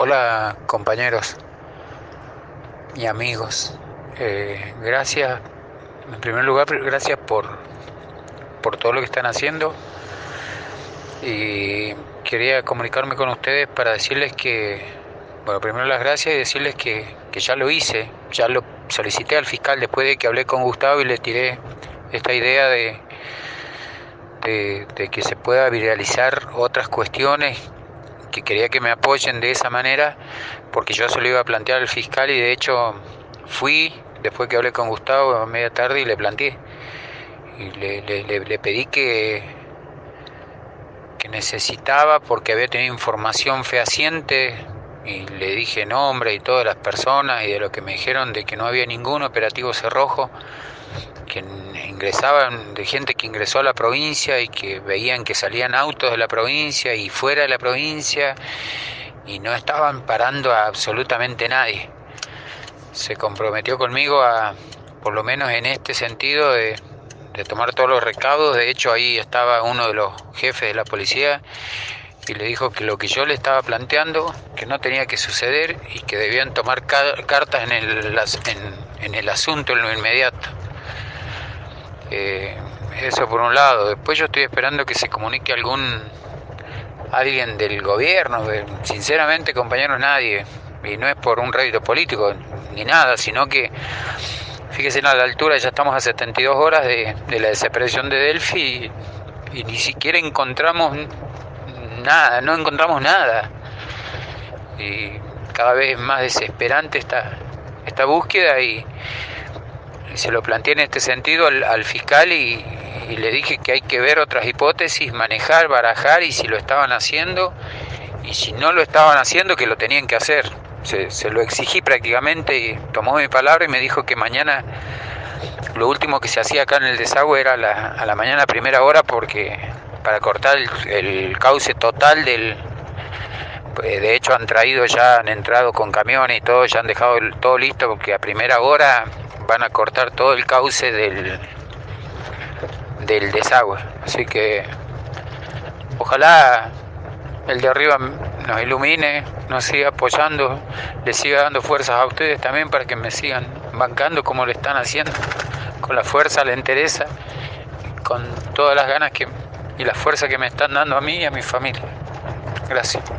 Hola compañeros y amigos, gracias, en primer lugar, gracias por todo lo que están haciendo, y quería comunicarme con ustedes para decirles que, bueno, primero las gracias y decirles que ya lo hice, ya lo solicité al fiscal después de que hablé con Gustavo y le tiré esta idea de que se pueda viralizar otras cuestiones, que quería que me apoyen de esa manera, porque yo se lo iba a plantear al fiscal y de hecho fui, después que hablé con Gustavo a media tarde, y le planteé y le pedí que necesitaba, porque había tenido información fehaciente y le dije nombre y todas las personas y de lo que me dijeron de que no había ningún operativo Cerrojo, que ingresaban, de gente que ingresó a la provincia y que veían que salían autos de la provincia y fuera de la provincia y no estaban parando a absolutamente nadie. Se comprometió conmigo a, por lo menos en este sentido, de tomar todos los recaudos. De hecho ahí estaba uno de los jefes de la policía y le dijo que lo que yo le estaba planteando, que no tenía que suceder y que debían tomar cartas en el asunto en lo inmediato. Eso por un lado. Después yo estoy esperando que se comunique alguien del gobierno. Sinceramente, compañeros, nadie, y no es por un rédito político ni nada, sino que fíjense, a la altura ya estamos a 72 horas de la desaparición de Delfi y ni siquiera encontramos nada, no encontramos nada, y cada vez es más desesperante esta búsqueda, y se lo planteé en este sentido al fiscal y le dije que hay que ver otras hipótesis, manejar, barajar, y si lo estaban haciendo, y si no lo estaban haciendo, que lo tenían que hacer. Se lo exigí prácticamente y tomó mi palabra y me dijo que mañana, lo último que se hacía acá en el desagüe era a la mañana a primera hora, porque para cortar el cauce total del... De hecho han entrado con camiones y todo, ya han dejado todo listo, porque a primera hora van a cortar todo el cauce del desagüe. Así que ojalá el de arriba nos ilumine, nos siga apoyando, les siga dando fuerzas a ustedes también para que me sigan bancando como lo están haciendo, con la fuerza, la entereza, con todas las ganas y la fuerza que me están dando a mí y a mi familia. Gracias.